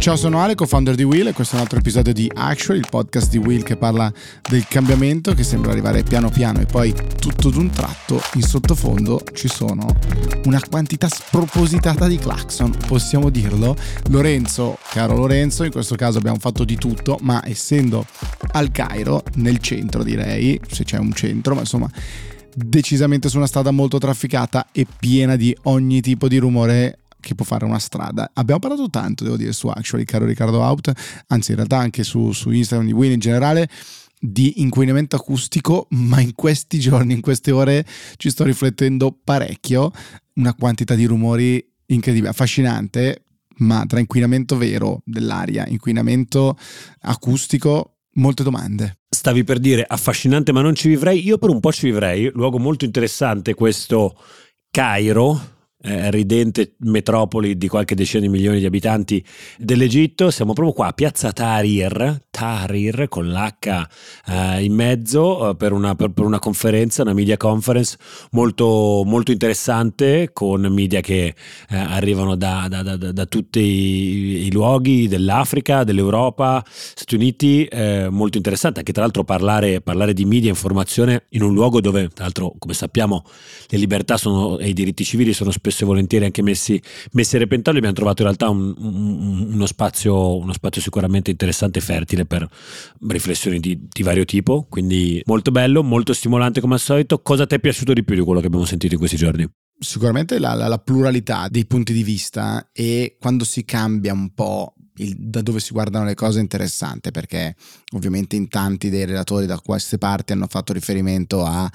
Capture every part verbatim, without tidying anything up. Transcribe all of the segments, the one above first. Ciao, sono Ale, co-founder di Will, e questo è un altro episodio di Actually, il podcast di Will che parla del cambiamento che sembra arrivare piano piano e poi tutto d'un tratto in sottofondo ci sono una quantità spropositata di clacson, possiamo dirlo. Lorenzo, caro Lorenzo, in questo caso abbiamo fatto di tutto, ma essendo al Cairo, nel centro direi, se c'è un centro, ma insomma decisamente su una strada molto trafficata e piena di ogni tipo di rumore che può fare una strada. Abbiamo parlato tanto, devo dire, su Actually, caro Riccardo Haupt, anzi in realtà anche su, su Instagram di Win in generale, di inquinamento acustico, ma in questi giorni, in queste ore ci sto riflettendo parecchio, una quantità di rumori incredibile, affascinante, ma tra inquinamento vero dell'aria, inquinamento acustico, molte domande. Stavi per dire affascinante ma non ci vivrei, io per un po' ci vivrei, luogo molto interessante questo Cairo, Eh, ridente metropoli di qualche decina di milioni di abitanti dell'Egitto. Siamo proprio qua a piazza Tahrir, Tahrir con l'H eh, in mezzo eh, per, una, per, per una conferenza, una media conference molto, molto interessante, con media che eh, arrivano da, da, da, da tutti i, i luoghi dell'Africa, dell'Europa, Stati Uniti, eh, molto interessante anche tra l'altro parlare, parlare di media e informazione in un luogo dove tra l'altro, come sappiamo, le libertà sono, e i diritti civili sono spesso e volentieri anche messi, messi a repentaglio. Abbiamo trovato in realtà un, un, uno, spazio, uno spazio sicuramente interessante e fertile per riflessioni di, di vario tipo, quindi molto bello, molto stimolante come al solito. Cosa ti è piaciuto di più di quello che abbiamo sentito in questi giorni? Sicuramente la, la, la pluralità dei punti di vista, e quando si cambia un po' il, da dove si guardano le cose, è interessante, perché ovviamente in tanti dei relatori da queste parti hanno fatto riferimento al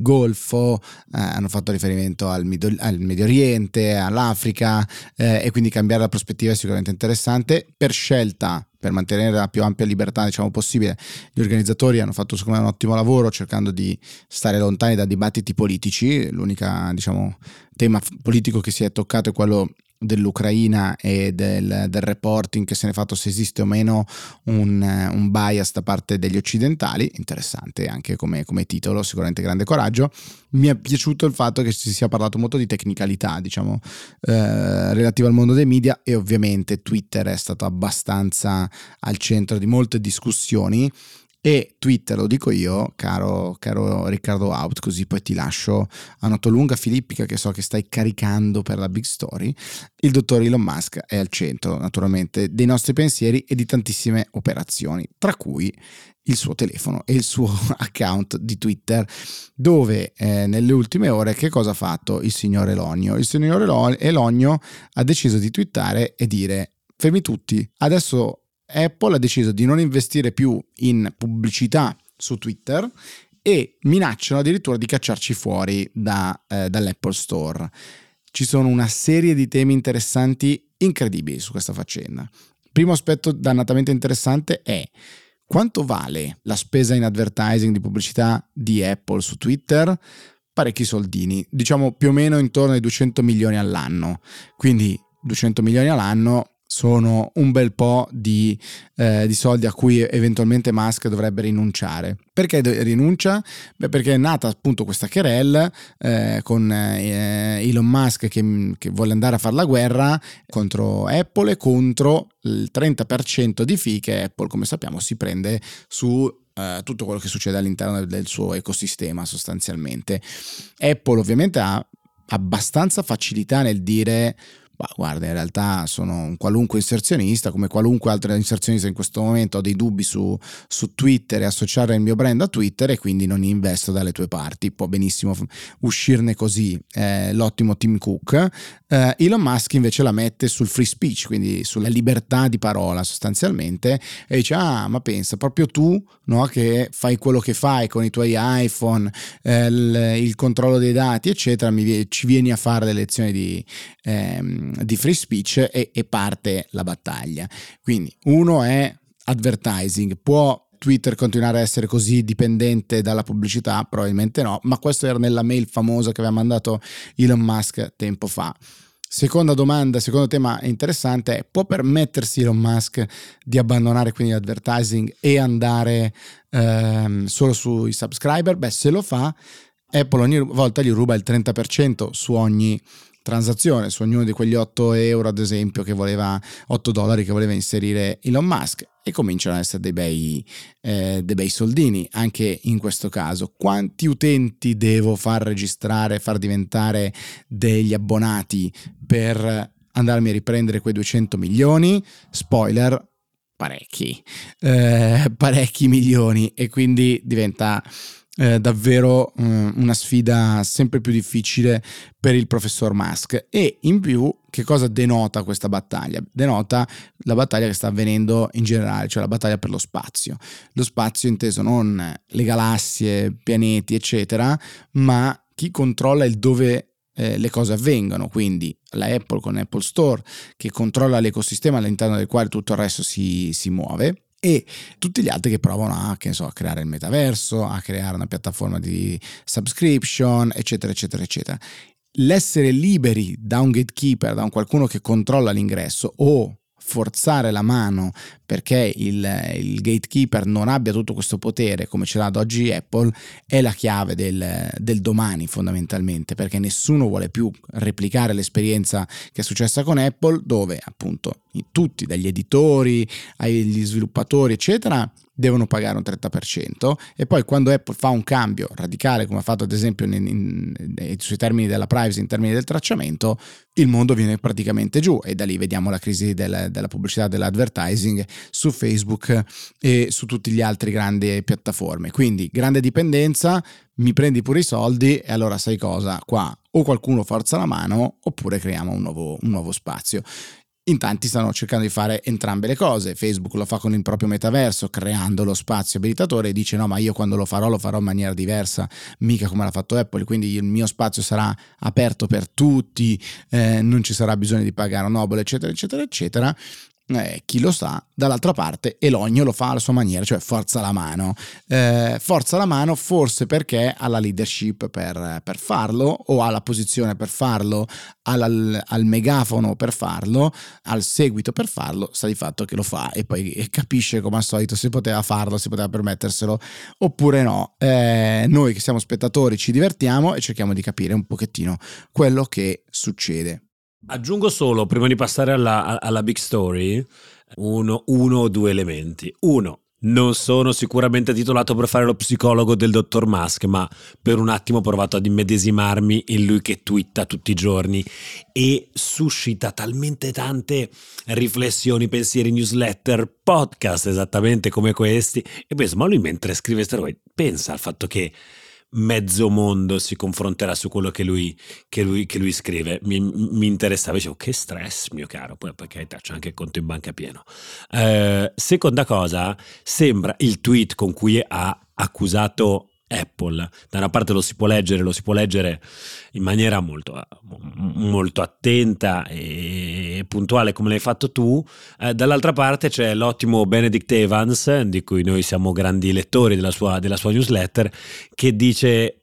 Golfo, eh, hanno fatto riferimento al, Mido, al Medio Oriente, all'Africa, eh, e quindi cambiare la prospettiva è sicuramente interessante. Per scelta, per mantenere la più ampia libertà diciamo possibile, gli organizzatori hanno fatto secondo me un ottimo lavoro cercando di stare lontani da dibattiti politici. L'unica diciamo tema politico che si è toccato è quello dell'Ucraina e del, del reporting che se ne è fatto, se esiste o meno un, un bias da parte degli occidentali. Interessante anche come, come titolo, sicuramente grande coraggio. Mi è piaciuto il fatto che si sia parlato molto di tecnicalità diciamo eh, relativa al mondo dei media, e ovviamente Twitter è stato abbastanza al centro di molte discussioni. E Twitter, lo dico io, caro, caro Riccardo Haupt, così poi ti lascio a Nottolunga Filippica, che so che stai caricando per la Big Story. Il dottor Elon Musk è al centro naturalmente dei nostri pensieri e di tantissime operazioni, tra cui il suo telefono e il suo account di Twitter, dove eh, nelle ultime ore che cosa ha fatto il signor Elonio? Il signor Elonio ha deciso di twittare e dire: fermi tutti, adesso Apple ha deciso di non investire più in pubblicità su Twitter e minacciano addirittura di cacciarci fuori da, eh, dall'Apple Store. Ci sono una serie di temi interessanti, incredibili, su questa faccenda. Primo aspetto dannatamente interessante è quanto vale la spesa in advertising di pubblicità di Apple su Twitter? Parecchi soldini, diciamo più o meno intorno ai duecento milioni all'anno. Quindi duecento milioni all'anno sono un bel po' di, eh, di soldi a cui eventualmente Musk dovrebbe rinunciare. Perché rinuncia? Beh, perché è nata appunto questa querel eh, con eh, Elon Musk che, che vuole andare a fare la guerra contro Apple e contro il trenta per cento di fee che Apple, come sappiamo, si prende su eh, tutto quello che succede all'interno del suo ecosistema sostanzialmente. Apple ovviamente ha abbastanza facilità nel dire: bah, guarda, in realtà sono un qualunque inserzionista, come qualunque altro inserzionista in questo momento ho dei dubbi su, su Twitter e associare il mio brand a Twitter, e quindi non investo dalle tue parti. Può benissimo uscirne così eh, l'ottimo Tim Cook. eh, Elon Musk invece la mette sul free speech, quindi sulla libertà di parola sostanzialmente, e dice: ah, ma pensa proprio tu, no, che fai quello che fai con i tuoi iPhone, eh, il, il controllo dei dati eccetera, mi, ci vieni a fare le lezioni di ehm, di free speech, e, e parte la battaglia. Quindi uno è advertising. Può Twitter continuare a essere così dipendente dalla pubblicità? Probabilmente no, ma questo era nella mail famosa che aveva mandato Elon Musk tempo fa. Seconda domanda, secondo tema interessante è: può permettersi Elon Musk di abbandonare quindi l'advertising e andare ehm, solo sui subscriber? Beh, se lo fa, Apple ogni volta gli ruba il trenta per cento su ogni transazione su ognuno di quegli otto euro, ad esempio, che voleva otto dollari che voleva inserire Elon Musk, e cominciano ad essere dei bei, eh, dei bei soldini anche in questo caso. Quanti utenti devo far registrare, far diventare degli abbonati per andarmi a riprendere quei duecento milioni? Spoiler, parecchi, eh, parecchi milioni, e quindi diventa eh, davvero eh, una sfida sempre più difficile per il professor Musk. E in più, che cosa denota questa battaglia? Denota la battaglia che sta avvenendo in generale, cioè la battaglia per lo spazio. Lo spazio inteso non le galassie, pianeti, eccetera, ma chi controlla il dove Eh, le cose avvengano, quindi la Apple con Apple Store, che controlla l'ecosistema all'interno del quale tutto il resto si, si muove, e tutti gli altri che provano a, che ne so, a creare il metaverso, a creare una piattaforma di subscription, eccetera, eccetera, eccetera. L'essere liberi da un gatekeeper, da un qualcuno che controlla l'ingresso, o forzare la mano perché il, il gatekeeper non abbia tutto questo potere come ce l'ha ad oggi Apple, è la chiave del, del domani, fondamentalmente, perché nessuno vuole più replicare l'esperienza che è successa con Apple, dove appunto tutti, dagli editori agli sviluppatori eccetera, devono pagare un trenta per cento, e poi quando Apple fa un cambio radicale, come ha fatto ad esempio in, in, in, sui termini della privacy, in termini del tracciamento, il mondo viene praticamente giù, e da lì vediamo la crisi del, della pubblicità, dell'advertising su Facebook e su tutti gli altri grandi piattaforme. Quindi grande dipendenza, mi prendi pure i soldi, e allora sai cosa? Qua o qualcuno forza la mano, oppure creiamo un nuovo, un nuovo spazio. In tanti stanno cercando di fare entrambe le cose. Facebook lo fa con il proprio metaverso, creando lo spazio abilitatore, e dice no, ma io quando lo farò lo farò in maniera diversa, mica come l'ha fatto Apple, quindi il mio spazio sarà aperto per tutti, eh, non ci sarà bisogno di pagare un obolo, eccetera, eccetera, eccetera. Eh, chi lo sa. Dall'altra parte Elogno lo fa alla sua maniera, cioè forza la mano, eh, forza la mano forse perché ha la leadership per, per farlo, o ha la posizione per farlo, ha la, al megafono per farlo, al seguito per farlo. Sta di fatto che lo fa, e poi capisce come al solito se poteva farlo, se poteva permetterselo oppure no. Eh, noi che siamo spettatori ci divertiamo e cerchiamo di capire un pochettino quello che succede. Aggiungo solo, prima di passare alla, alla big story, uno, uno o due elementi. Uno, non sono sicuramente titolato per fare lo psicologo del dottor Musk, ma per un attimo ho provato ad immedesimarmi in lui che twitta tutti i giorni e suscita talmente tante riflessioni, pensieri, newsletter, podcast esattamente come questi, e penso, ma lui mentre scrive queste robe pensa al fatto che mezzo mondo si confronterà su quello che lui, che lui, che lui scrive. Mi, mi interessava, dicevo, che stress, mio caro. Poi per carità c'è anche il conto in banca pieno. Eh, seconda cosa, sembra il tweet con cui ha accusato Apple, da una parte lo si può leggere, lo si può leggere in maniera molto, molto attenta e puntuale come l'hai fatto tu, eh, dall'altra parte c'è l'ottimo Benedict Evans, di cui noi siamo grandi lettori della sua, della sua newsletter, che dice,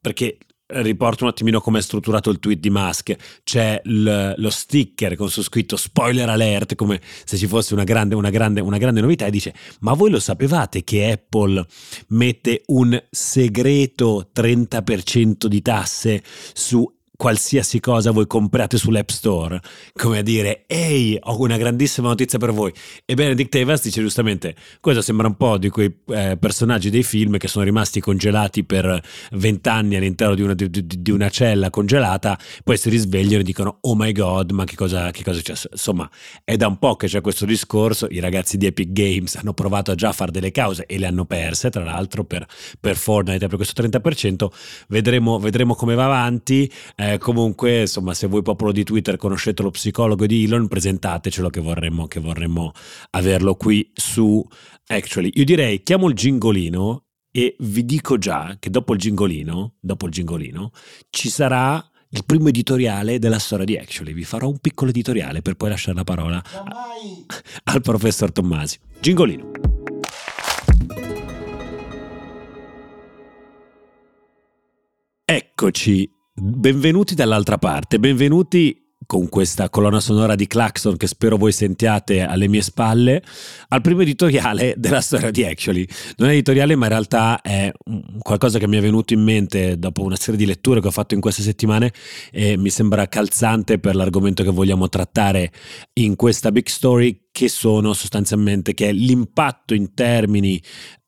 perché riporto un attimino come è strutturato il tweet di Musk, c'è l- lo sticker con su scritto spoiler alert, come se ci fosse una grande, una grande, una grande novità, e dice ma voi lo sapevate che Apple mette un segreto trenta per cento di tasse su qualsiasi cosa voi comprate sull'App Store, come a dire ehi, ho una grandissima notizia per voi. E Benedict Evans dice giustamente, questo sembra un po' di quei eh, personaggi dei film che sono rimasti congelati per vent'anni all'interno di una, di, di una cella congelata, poi si risvegliano e dicono oh my god, ma che cosa, che cosa c'è? Insomma, è da un po' che c'è questo discorso. I ragazzi di Epic Games hanno provato a già fare delle cause e le hanno perse, tra l'altro per, per Fortnite, per questo trenta per cento. Vedremo, vedremo come va avanti. eh, Comunque, insomma, se voi popolo di Twitter conoscete lo psicologo di Elon, presentatecelo che vorremmo, che vorremmo averlo qui su Actually. Io direi chiamo il gingolino e vi dico già che dopo il gingolino, dopo il gingolino ci sarà il primo editoriale della storia di Actually. Vi farò un piccolo editoriale per poi lasciare la parola al professor Tommasi. Gingolino. Eccoci. Benvenuti dall'altra parte, benvenuti con questa colonna sonora di Claxon che spero voi sentiate alle mie spalle, al primo editoriale della storia di Actually. Non è editoriale, ma in realtà è qualcosa che mi è venuto in mente dopo una serie di letture che ho fatto in queste settimane e mi sembra calzante per l'argomento che vogliamo trattare in questa big story, che sono sostanzialmente che è l'impatto in termini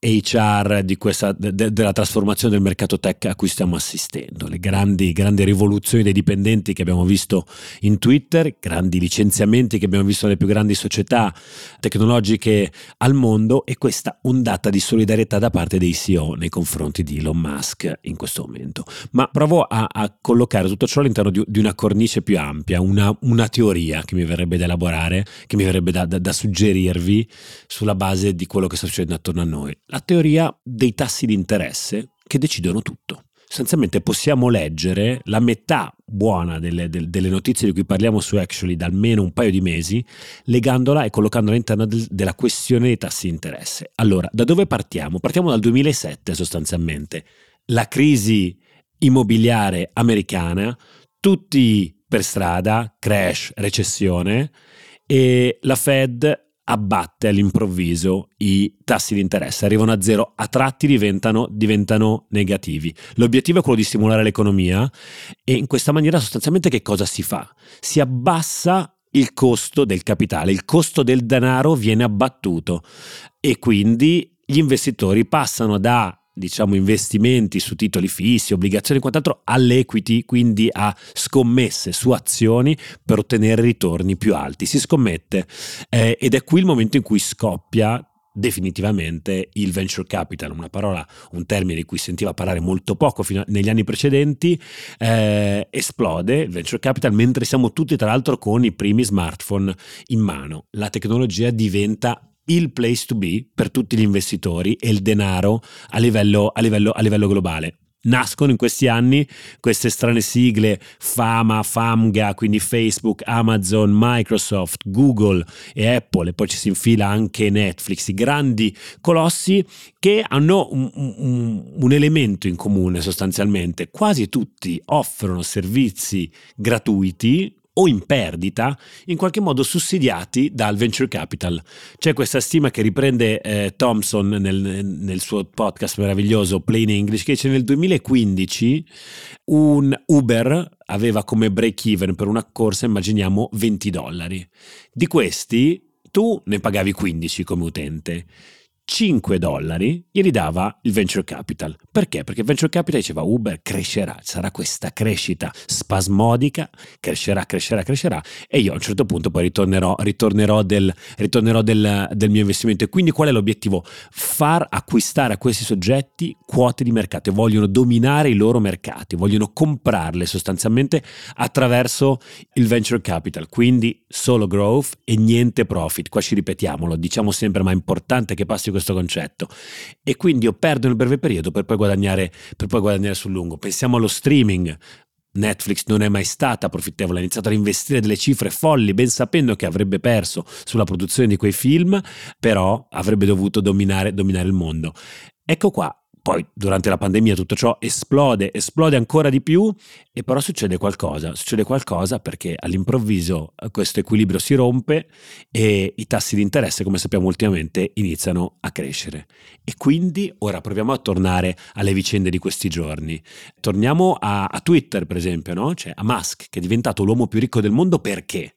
H R di questa, de, della trasformazione del mercato tech a cui stiamo assistendo, le grandi, grandi rivoluzioni dei dipendenti che abbiamo visto in Twitter, grandi licenziamenti che abbiamo visto nelle più grandi società tecnologiche al mondo e questa ondata di solidarietà da parte dei C E O nei confronti di Elon Musk in questo momento. Ma provo a, a collocare tutto ciò all'interno di, di una cornice più ampia, una, una teoria che mi verrebbe da elaborare, che mi verrebbe da, da, da suggerirvi sulla base di quello che sta succedendo attorno a noi. La teoria dei tassi di interesse che decidono tutto. Sostanzialmente possiamo leggere la metà buona delle, del, delle notizie di cui parliamo su Actually da almeno un paio di mesi, legandola e collocandola all'interno del, della questione dei tassi di interesse. Allora, da dove partiamo? Partiamo dal duemilasette sostanzialmente. La crisi immobiliare americana, tutti per strada, crash, recessione e la Fed abbatte all'improvviso i tassi di interesse, arrivano a zero, a tratti diventano, diventano negativi. L'obiettivo è quello di stimolare l'economia e in questa maniera sostanzialmente che cosa si fa? Si abbassa il costo del capitale, il costo del denaro viene abbattuto e quindi gli investitori passano da, diciamo, investimenti su titoli fissi, obbligazioni e quant'altro, all'equity, quindi a scommesse su azioni per ottenere ritorni più alti. Si scommette eh, ed è qui il momento in cui scoppia definitivamente il venture capital, una parola, un termine di cui sentiva parlare molto poco fino a, negli anni precedenti. Eh, esplode il venture capital mentre siamo tutti tra l'altro con i primi smartphone in mano. La tecnologia diventa il place to be per tutti gli investitori e il denaro a livello, a livello, a livello globale. Nascono in questi anni queste strane sigle FAMA, FAMGA, quindi Facebook, Amazon, Microsoft, Google e Apple, e poi ci si infila anche Netflix, i grandi colossi che hanno un, un, un elemento in comune sostanzialmente. Quasi tutti offrono servizi gratuiti o in perdita, in qualche modo sussidiati dal venture capital. C'è questa stima che riprende eh, Thompson nel, nel suo podcast meraviglioso Plain English, che dice nel duemilaquindici un Uber aveva come break even per una corsa, immaginiamo, venti dollari. Di questi tu ne pagavi quindici come utente. cinque dollari gli ridava il venture capital. Perché? Perché il venture capital diceva Uber crescerà, sarà questa crescita spasmodica, crescerà, crescerà, crescerà e io a un certo punto poi ritornerò, ritornerò, del, ritornerò del, del mio investimento. E quindi qual è l'obiettivo? Far acquistare a questi soggetti quote di mercato, vogliono dominare i loro mercati, vogliono comprarle sostanzialmente attraverso il venture capital, quindi solo growth e niente profit. Qua ci ripetiamo, lo diciamo sempre, ma è importante che passi questo concetto. E quindi io perdo nel breve periodo per poi guadagnare per poi guadagnare sul lungo. Pensiamo allo streaming. Netflix non è mai stata profittevole, ha iniziato ad investire delle cifre folli ben sapendo che avrebbe perso sulla produzione di quei film, però avrebbe dovuto dominare, dominare il mondo. Ecco qua. Poi durante la pandemia tutto ciò esplode, esplode ancora di più e però succede qualcosa, succede qualcosa perché all'improvviso questo equilibrio si rompe e i tassi di interesse, come sappiamo ultimamente, iniziano a crescere. E quindi ora proviamo a tornare alle vicende di questi giorni. Torniamo a, a Twitter, per esempio, no? Cioè a Musk, che è diventato l'uomo più ricco del mondo perché?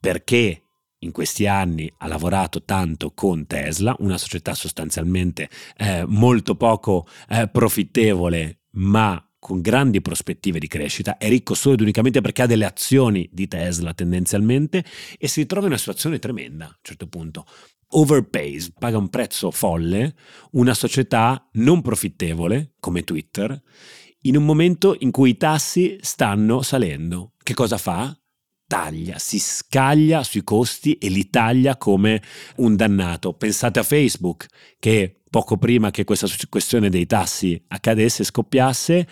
Perché? In questi anni ha lavorato tanto con Tesla, una società sostanzialmente eh, molto poco eh, profittevole, ma con grandi prospettive di crescita. È ricco solo ed unicamente perché ha delle azioni di Tesla tendenzialmente e si ritrova in una situazione tremenda a un certo punto. Overpays, paga un prezzo folle, una società non profittevole come Twitter, in un momento in cui i tassi stanno salendo. Che cosa fa? Taglia, si scaglia sui costi e li taglia come un dannato. Pensate a Facebook, che poco prima che questa questione dei tassi accadesse e scoppiasse,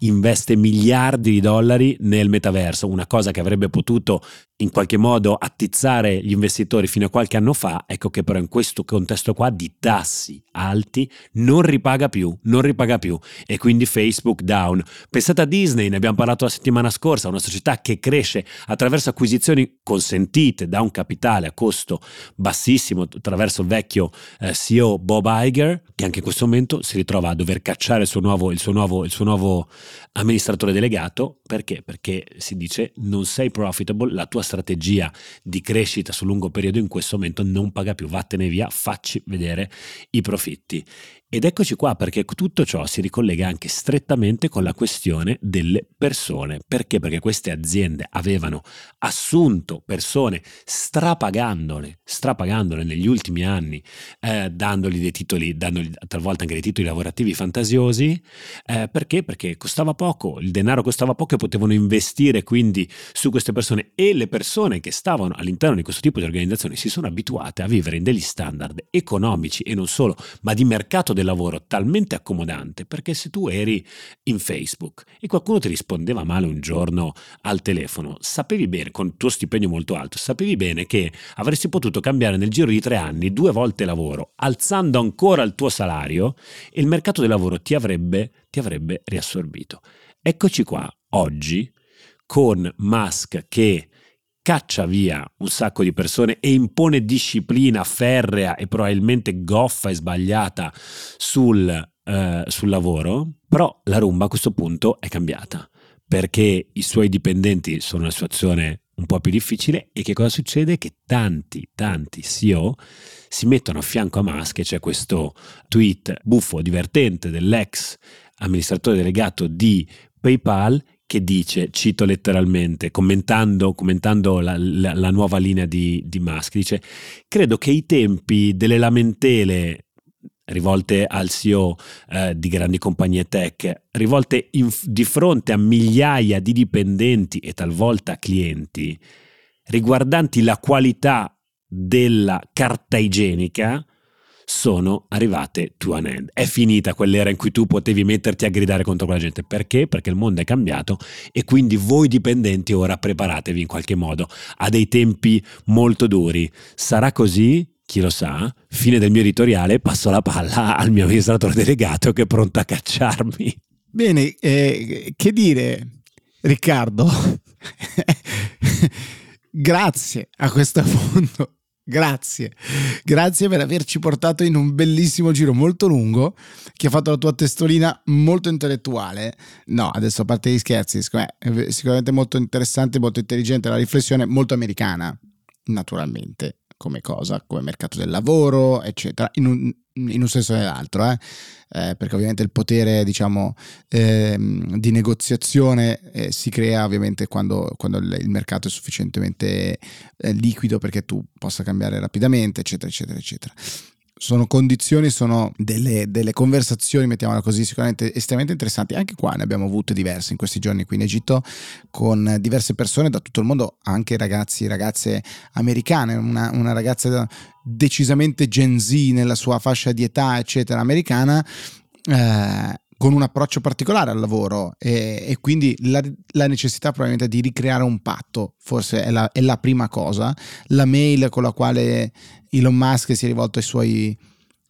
investe miliardi di dollari nel metaverso, una cosa che avrebbe potuto in qualche modo attizzare gli investitori fino a qualche anno fa. Ecco che però in questo contesto qua di tassi alti non ripaga più, non ripaga più, e quindi Facebook down. Pensate a Disney, ne abbiamo parlato la settimana scorsa, una società che cresce attraverso acquisizioni consentite da un capitale a costo bassissimo attraverso il vecchio eh, C E O Bob Iger, che anche in questo momento si ritrova a dover cacciare il suo nuovo, il suo nuovo, il suo nuovo amministratore delegato. Perché? Perché si dice non sei profitable, la tua strategia di crescita sul lungo periodo in questo momento non paga più, vattene via, facci vedere i profitti. Ed eccoci qua, perché tutto ciò si ricollega anche strettamente con la questione delle persone. Perché? Perché queste aziende avevano assunto persone strapagandole, strapagandole negli ultimi anni, eh, dandogli dei titoli, dandogli talvolta anche dei titoli lavorativi fantasiosi. Eh, perché? Perché costava poco, il denaro costava poco e potevano investire quindi su queste persone, e le persone che stavano all'interno di questo tipo di organizzazioni si sono abituate a vivere in degli standard economici e non solo, ma di mercato del lavoro talmente accomodante, perché se tu eri in Facebook e qualcuno ti rispondeva male un giorno al telefono, sapevi bene, con il tuo stipendio molto alto, sapevi bene che avresti potuto cambiare nel giro di tre anni due volte lavoro, alzando ancora il tuo salario, e il mercato del lavoro ti avrebbe, ti avrebbe riassorbito. Eccoci qua oggi con Musk che caccia via un sacco di persone e impone disciplina ferrea e probabilmente goffa e sbagliata sul, eh, sul lavoro. Però la rumba a questo punto è cambiata, perché i suoi dipendenti sono in una situazione un po' più difficile, e che cosa succede? Che tanti, tanti C E O si mettono a fianco a Musk, e c'è questo tweet buffo, divertente, dell'ex amministratore delegato di PayPal, che dice, cito letteralmente, commentando, commentando la, la, la nuova linea di, di Musk, dice: credo che i tempi delle lamentele rivolte al C E O eh, di grandi compagnie tech, rivolte in, di fronte a migliaia di dipendenti e talvolta clienti, riguardanti la qualità della carta igienica, sono arrivate to an end. È finita quell'era in cui tu potevi metterti a gridare contro quella gente. Perché? Perché il mondo è cambiato, e quindi voi dipendenti ora preparatevi in qualche modo a dei tempi molto duri. Sarà così? Chi lo sa? Fine del mio editoriale, passo la palla al mio amministratore delegato che è pronto a cacciarmi. Bene, eh, che dire, Riccardo? Grazie a questo punto. Grazie, grazie per averci portato in un bellissimo giro molto lungo, che ha fatto la tua testolina molto intellettuale. No, adesso a parte gli scherzi, è sicuramente molto interessante, molto intelligente la riflessione, molto americana, naturalmente, come cosa, come mercato del lavoro, eccetera, in un, in un senso o nell'altro, eh? Eh, perché ovviamente il potere, diciamo, eh, di negoziazione eh, si crea ovviamente quando, quando il mercato è sufficientemente eh, liquido, perché tu possa cambiare rapidamente, eccetera, eccetera, eccetera. Sono condizioni, sono delle, delle conversazioni, mettiamola così, sicuramente estremamente interessanti. Anche qua ne abbiamo avute diverse in questi giorni qui in Egitto, con diverse persone da tutto il mondo, anche ragazzi, ragazze americane, una, una ragazza decisamente Gen Z nella sua fascia di età, eccetera, americana, eh, con un approccio particolare al lavoro, e, e quindi la, la necessità probabilmente di ricreare un patto, forse è la, è la prima cosa. La mail con la quale Elon Musk si è rivolto ai suoi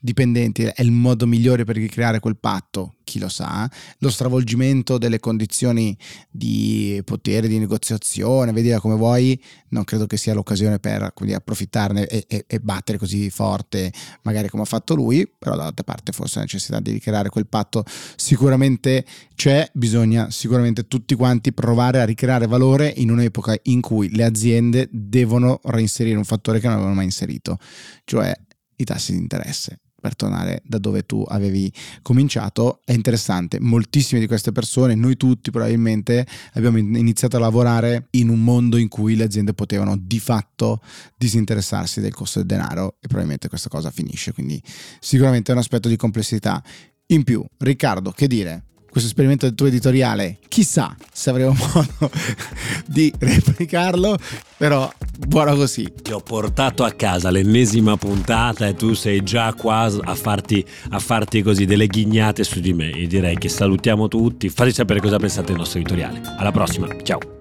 dipendenti è il modo migliore per ricreare quel patto, chi lo sa. Lo stravolgimento delle condizioni di potere, di negoziazione, vedila come vuoi, non credo che sia l'occasione per, quindi, approfittarne e, e, e battere così forte magari come ha fatto lui. Però dall'altra parte forse la necessità di ricreare quel patto sicuramente c'è, bisogna sicuramente tutti quanti provare a ricreare valore in un'epoca in cui le aziende devono reinserire un fattore che non avevano mai inserito, cioè i tassi di interesse, per tornare da dove tu avevi cominciato. È interessante, moltissime di queste persone, noi tutti probabilmente, abbiamo iniziato a lavorare in un mondo in cui le aziende potevano di fatto disinteressarsi del costo del denaro, e probabilmente questa cosa finisce, quindi sicuramente è un aspetto di complessità in più. Riccardo, che dire? questo esperimento del tuo editoriale, chissà se avremo modo di replicarlo, però buono così. Ti ho portato a casa l'ennesima puntata e tu sei già qua a farti, a farti così delle ghignate su di me. Io direi che salutiamo tutti, fate sapere cosa pensate del nostro editoriale. Alla prossima, ciao.